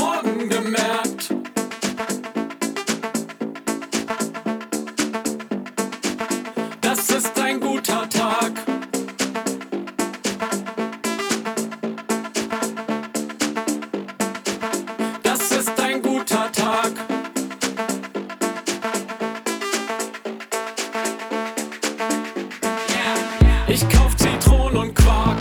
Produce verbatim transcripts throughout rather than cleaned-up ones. Morgen gemerkt. Das ist ein guter Tag. Das ist ein guter Tag. Ich kauf Zitronen und Quark.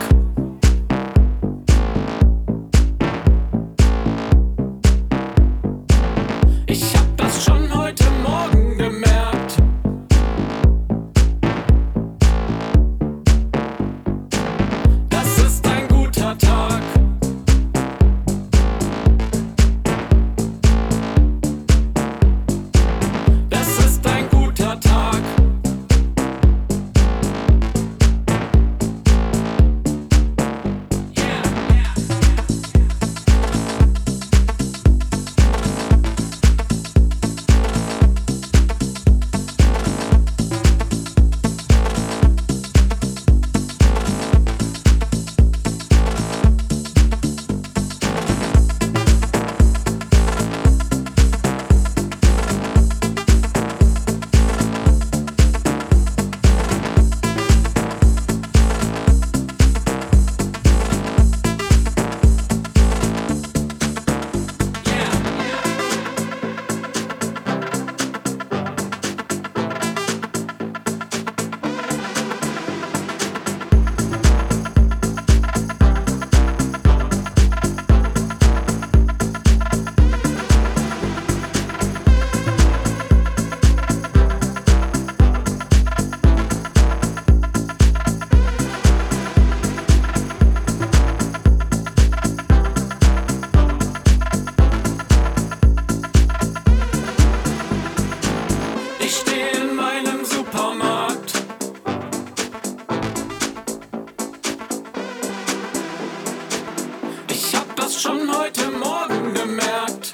Schon heute Morgen gemerkt.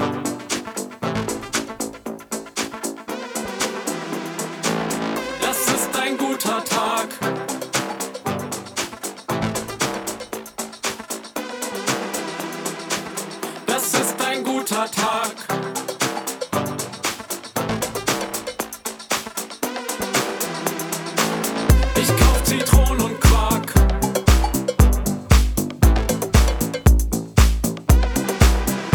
Das ist ein guter Tag. Das ist ein guter Tag. Ich kauf Zitronen und Quark. Tag.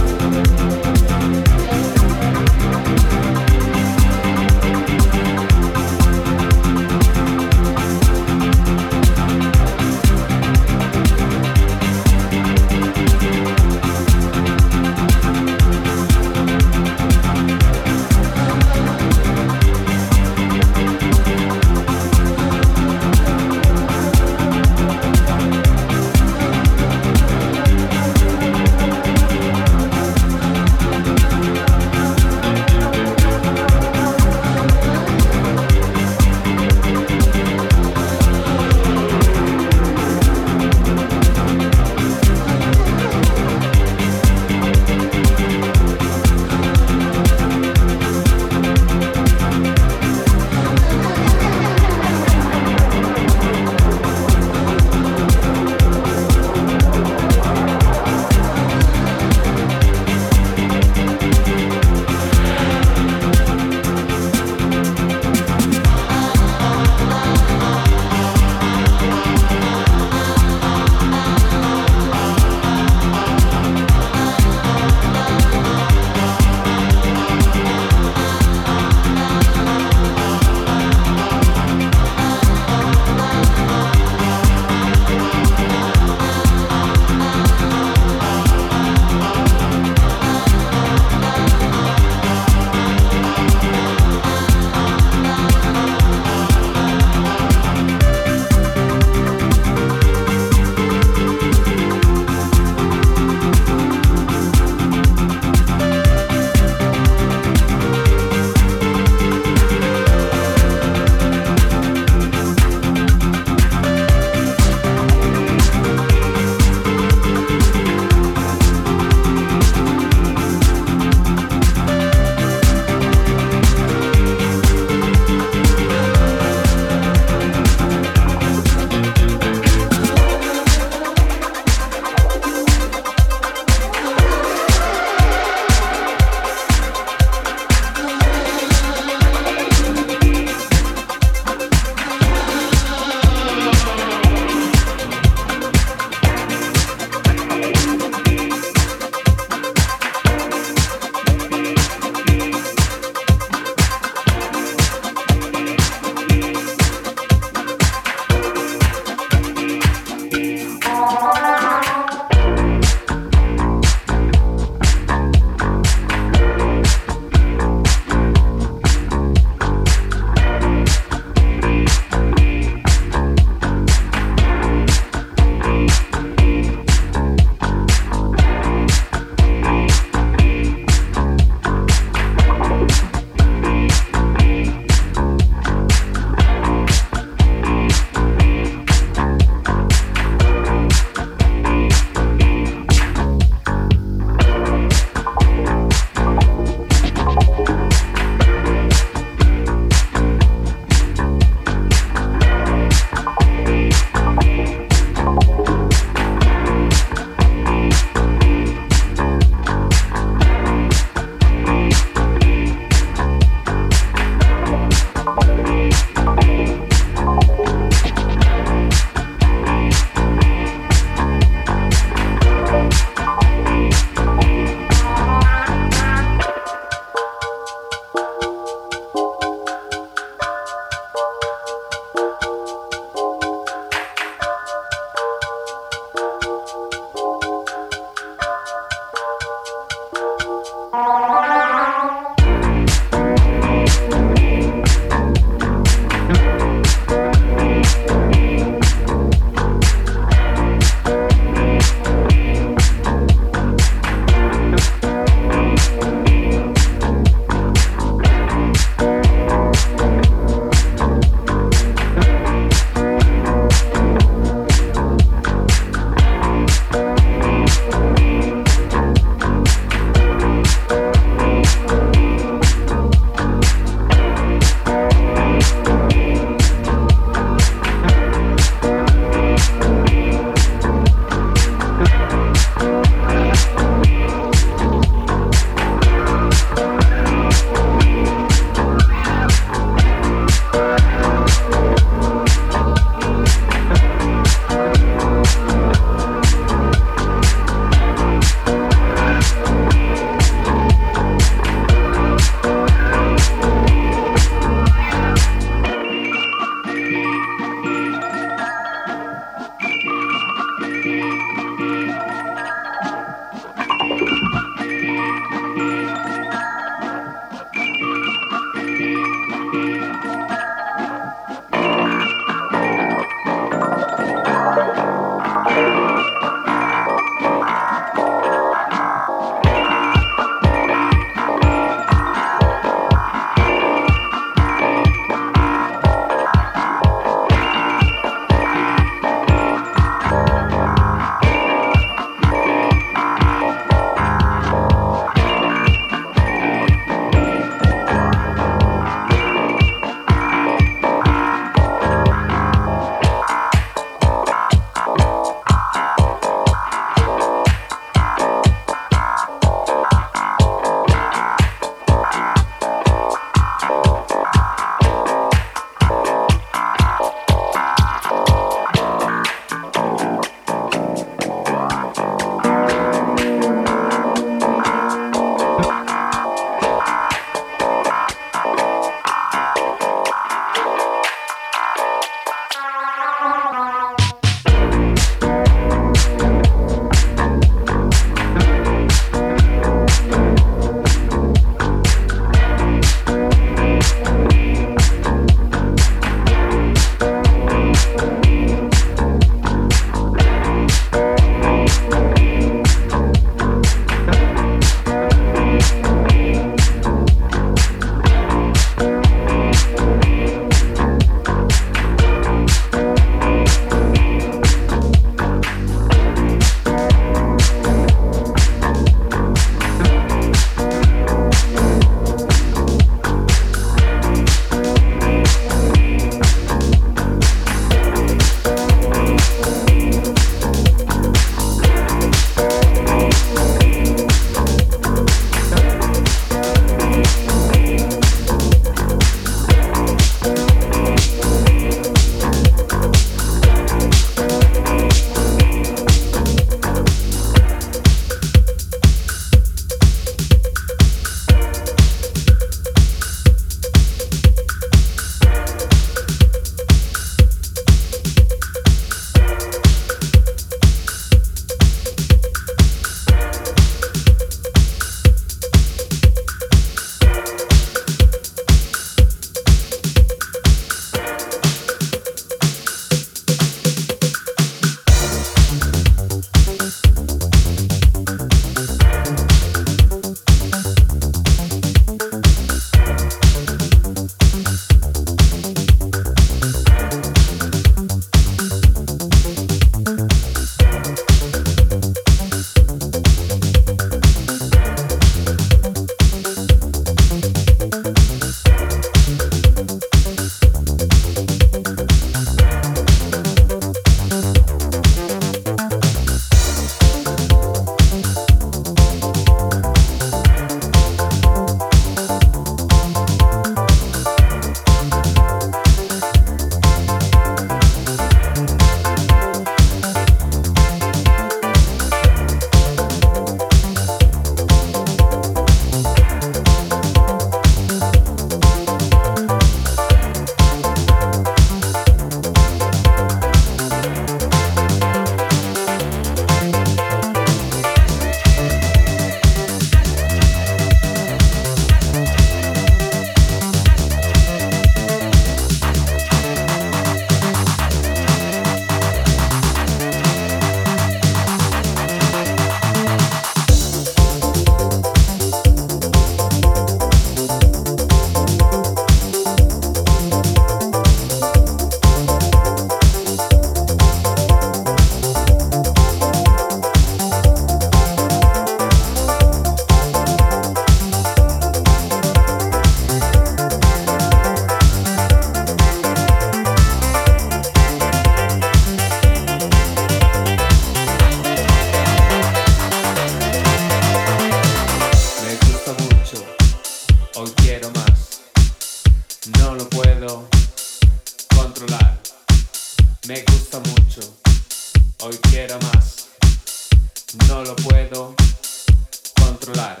controlar.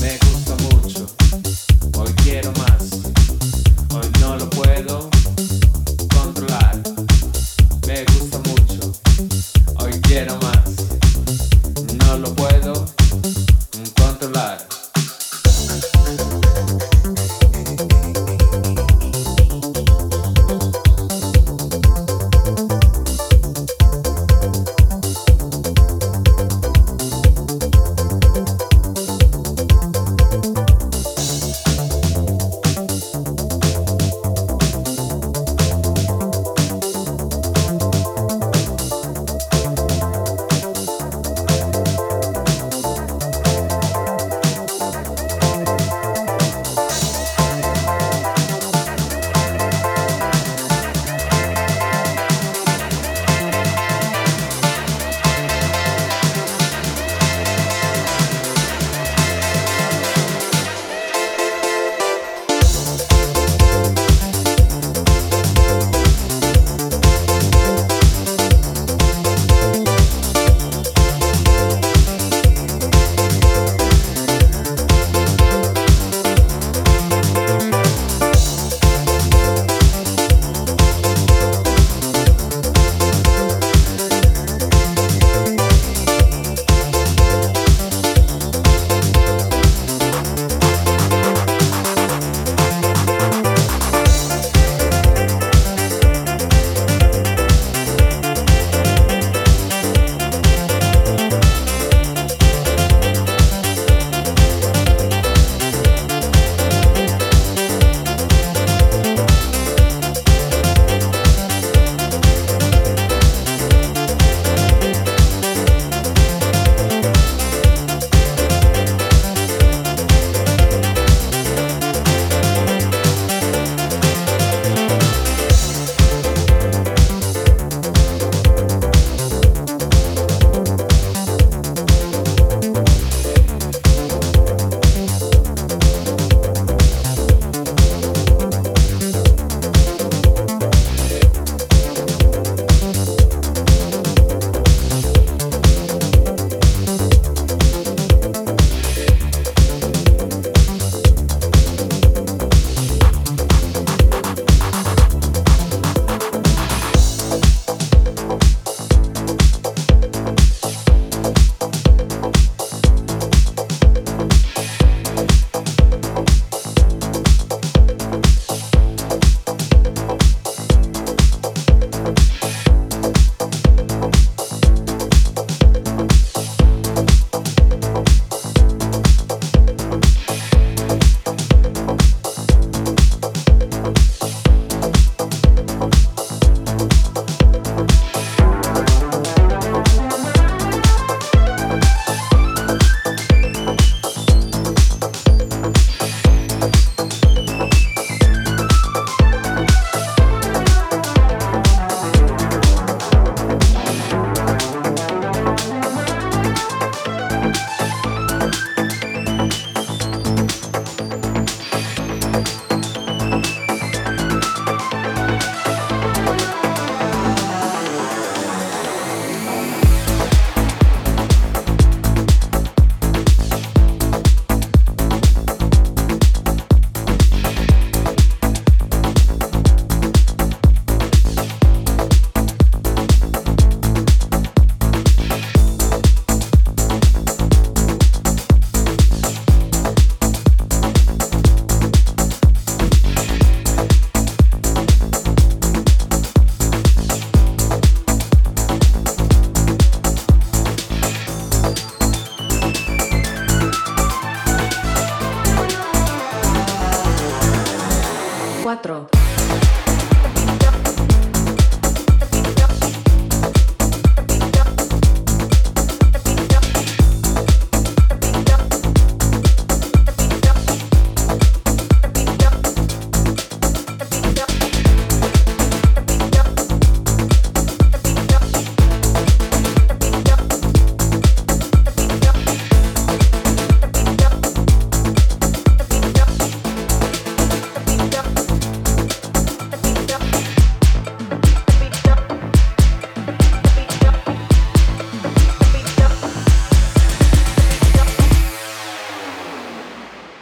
Me gusta mucho, hoy quiero más, hoy no lo puedo controlar. Me gusta mucho, hoy quiero más, no lo puedo controlar.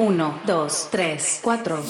Uno, dos, tres, cuatro.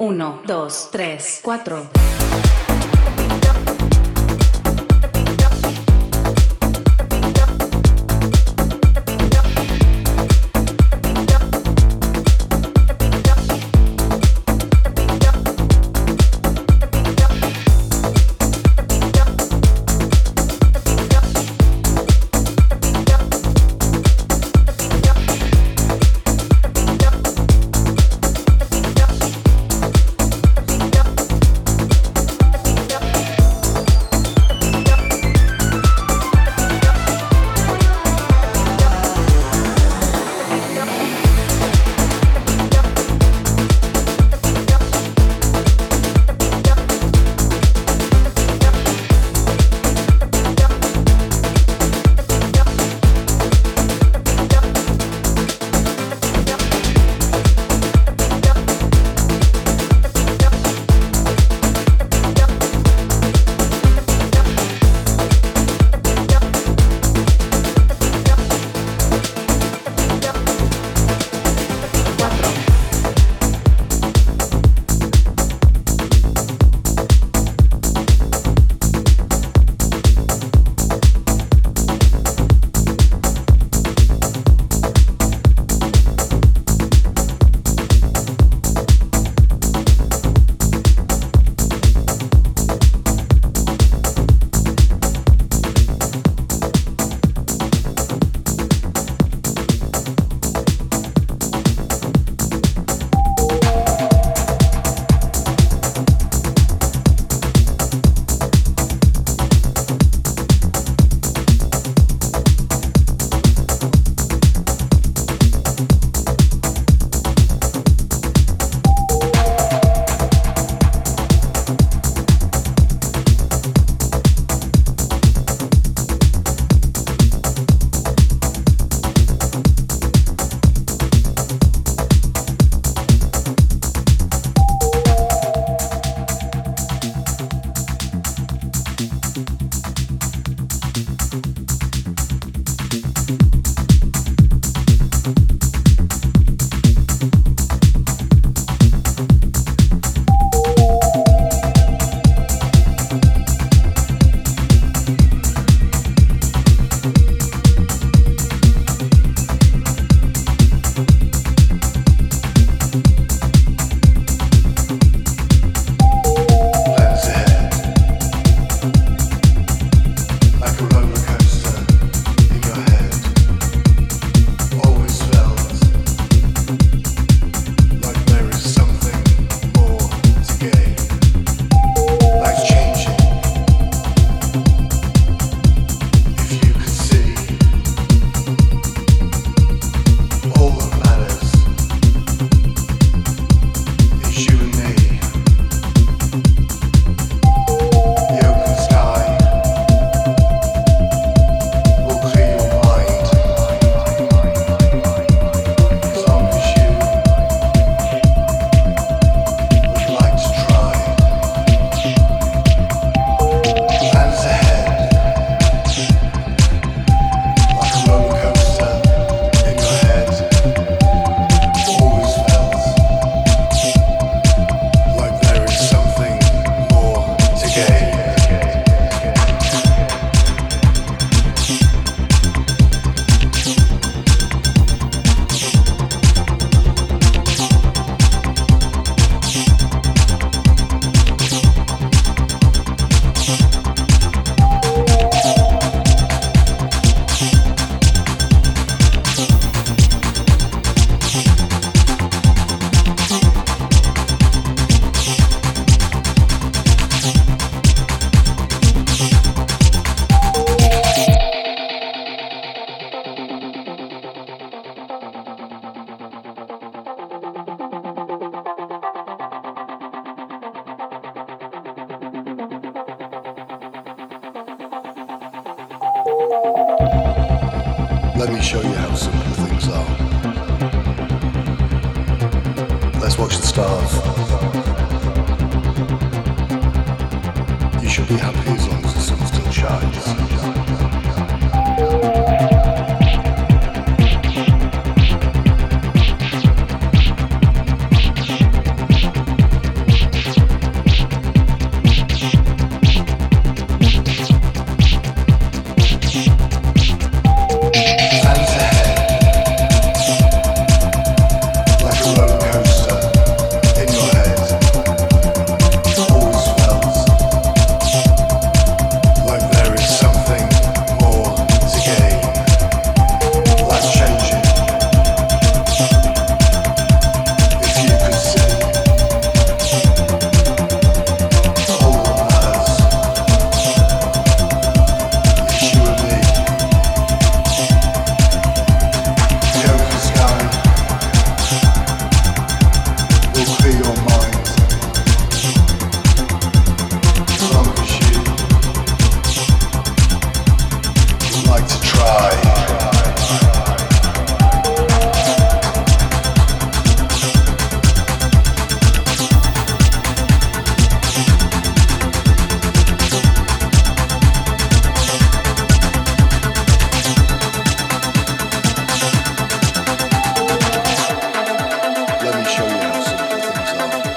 Uno, dos, tres, cuatro. Let me show you how simple things are. Let's watch the stars. You should be happy as long as the sun still shines. Let me show you how simple things are.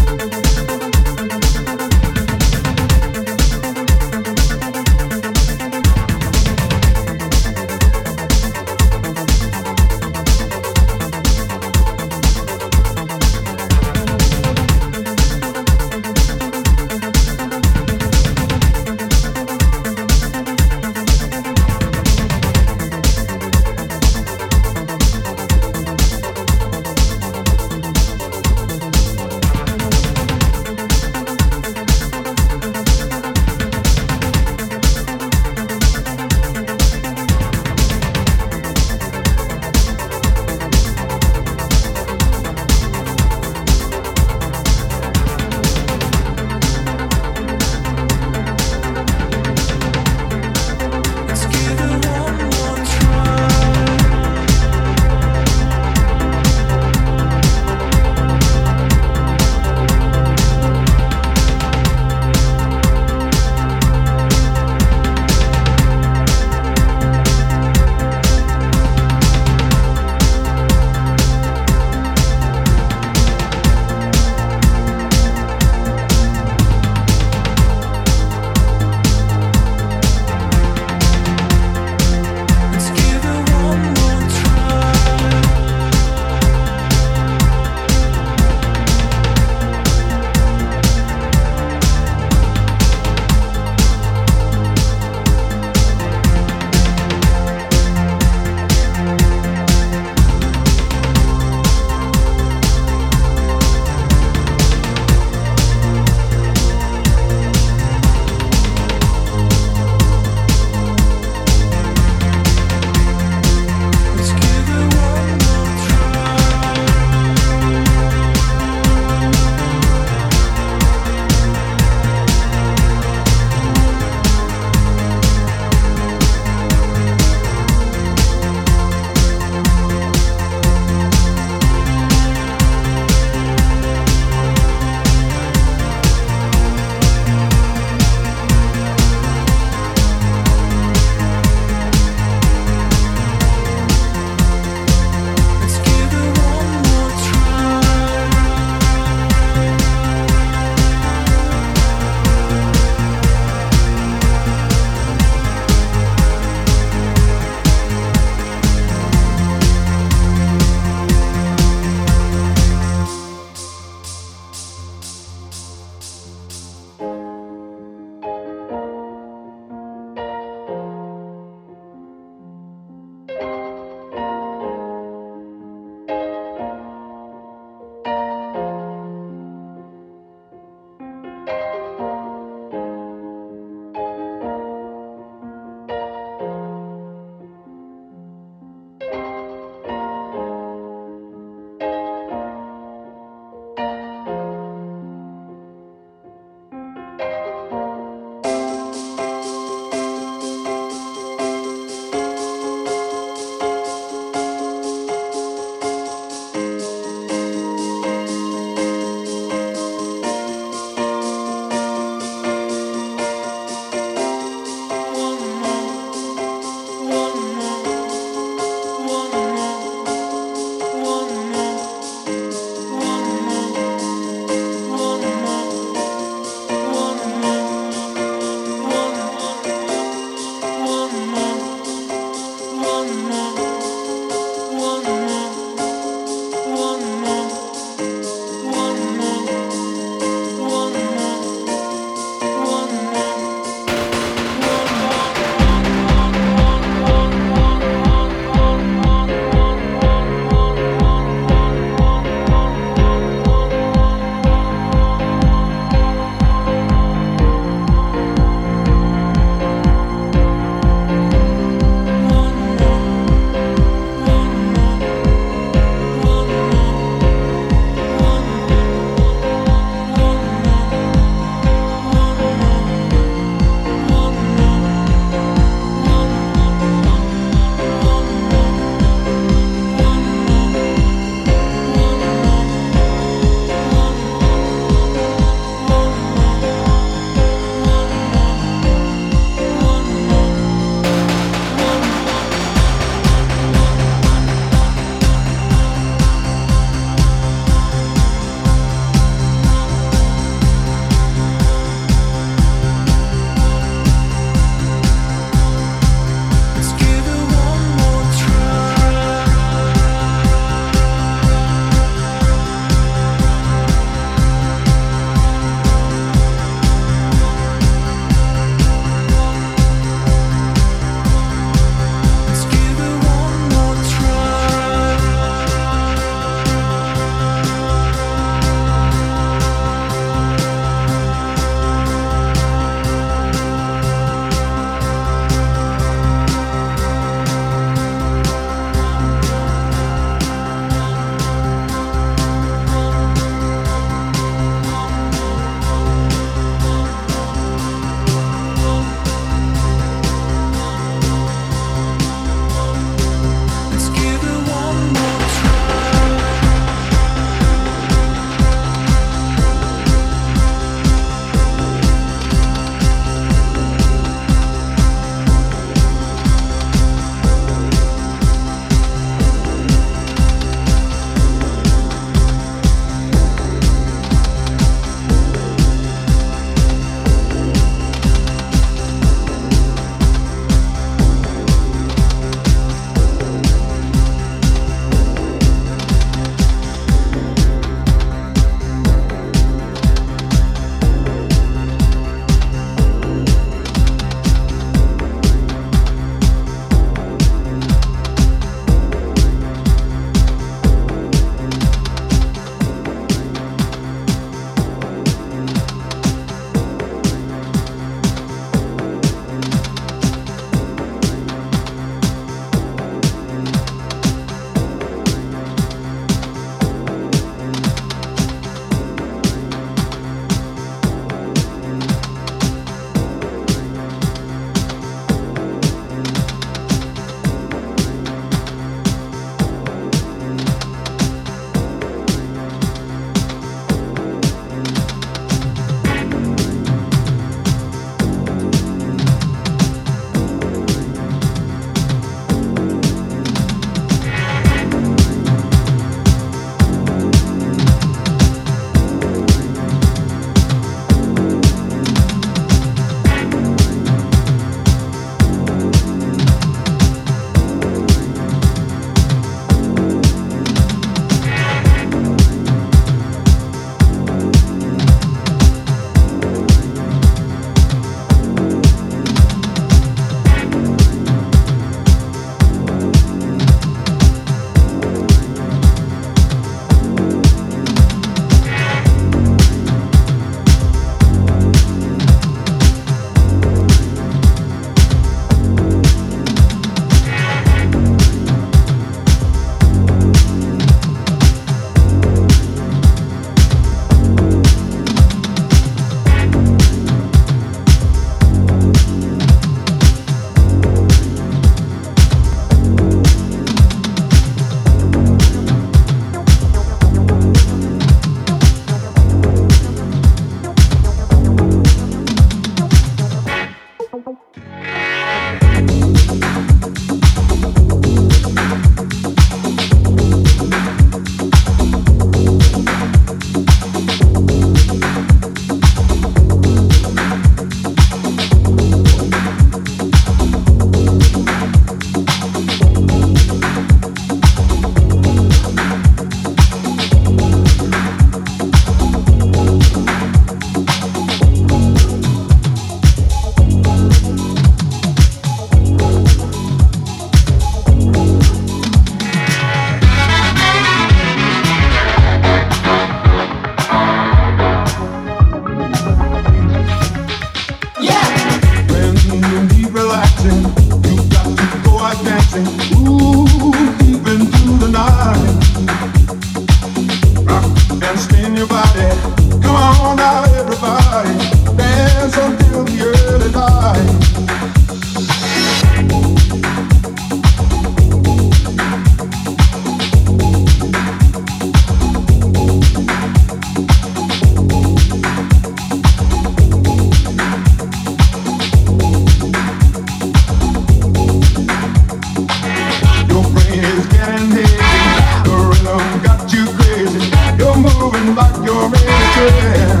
back your hatred.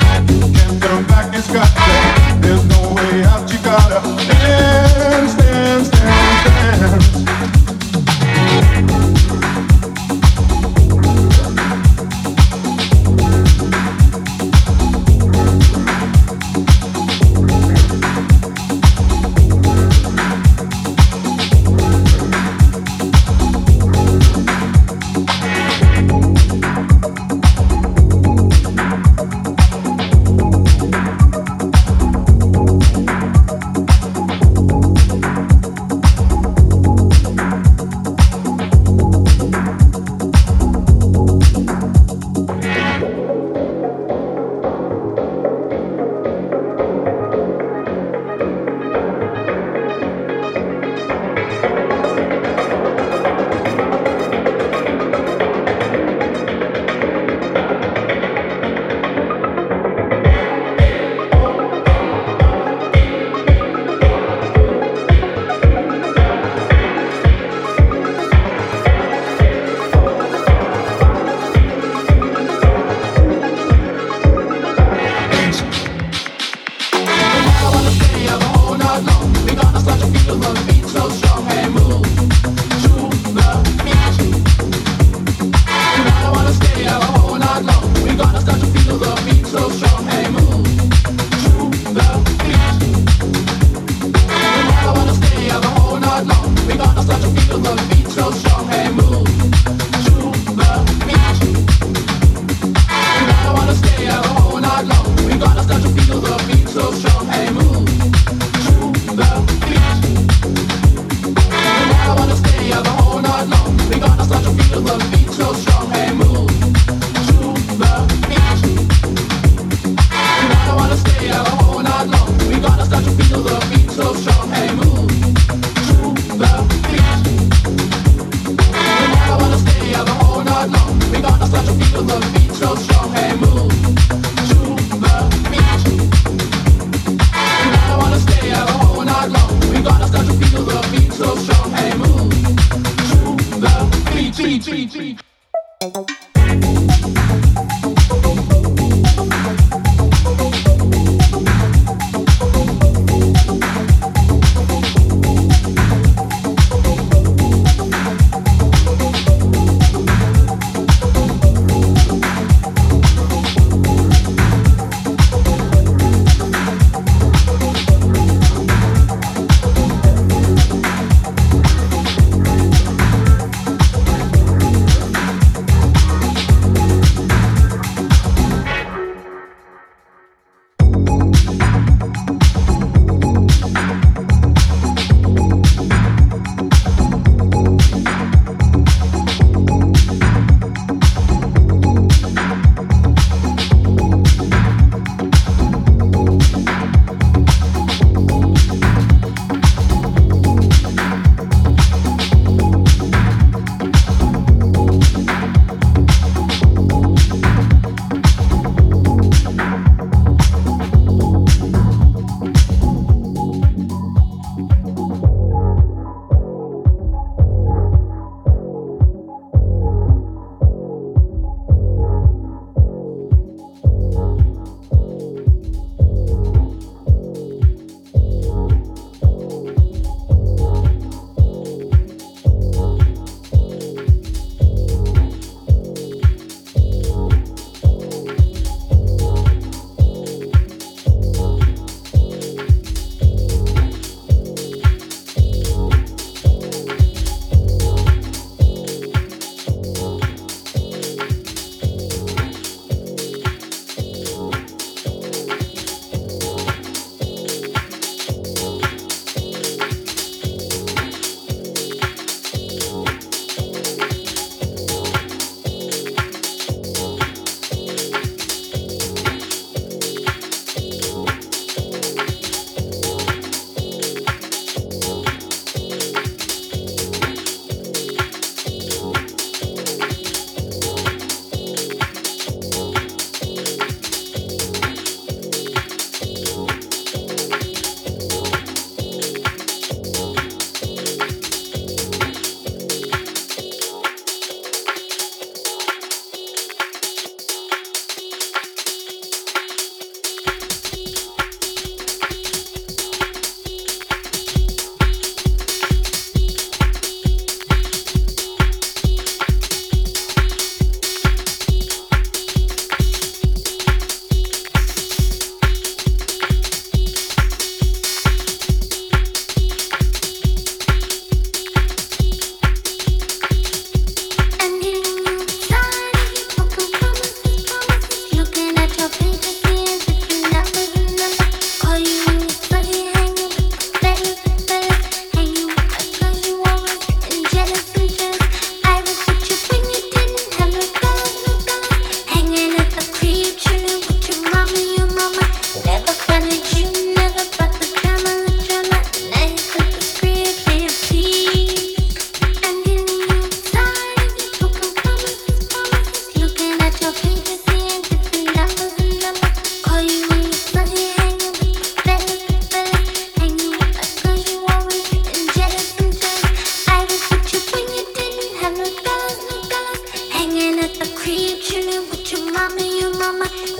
Can't come back in Scotland. There's no way out, you gotta dance, dance, dance, dance.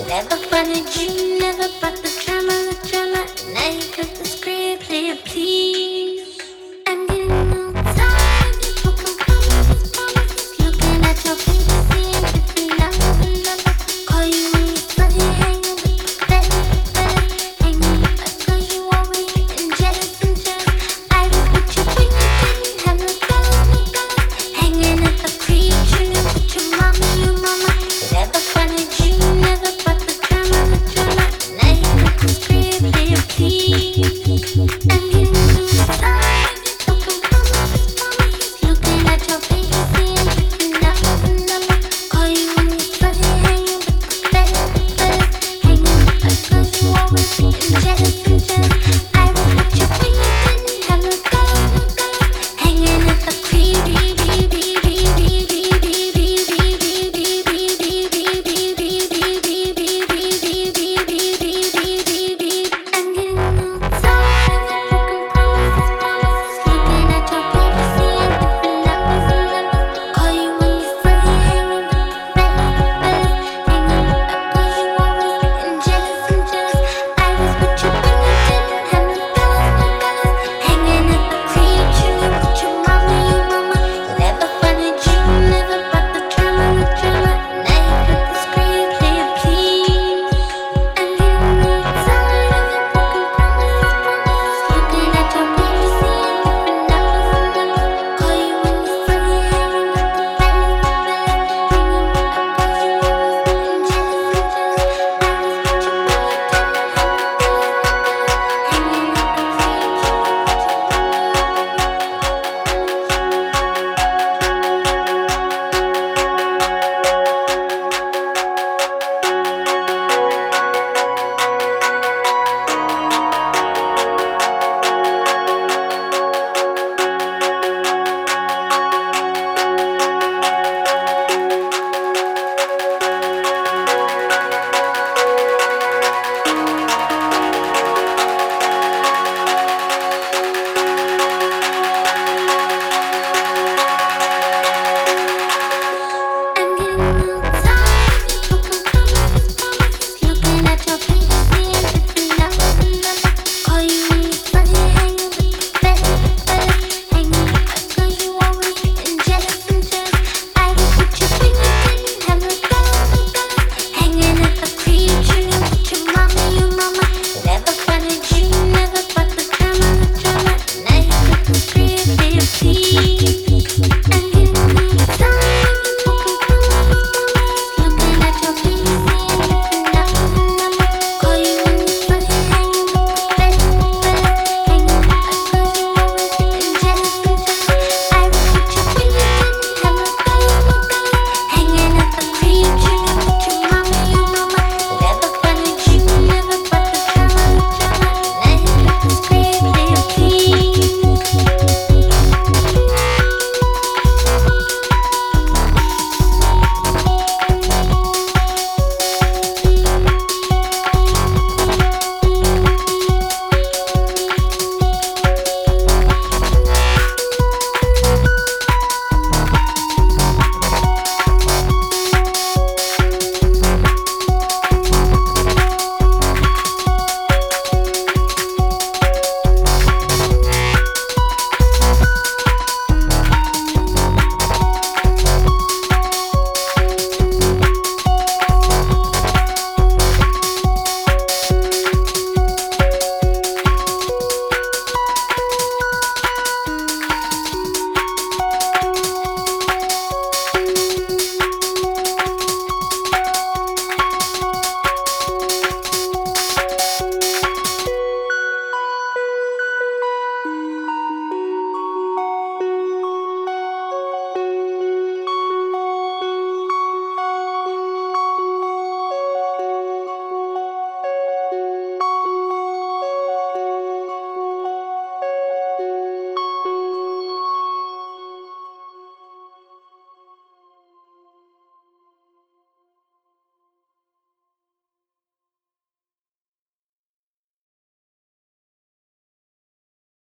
Never gonna dream, never gonna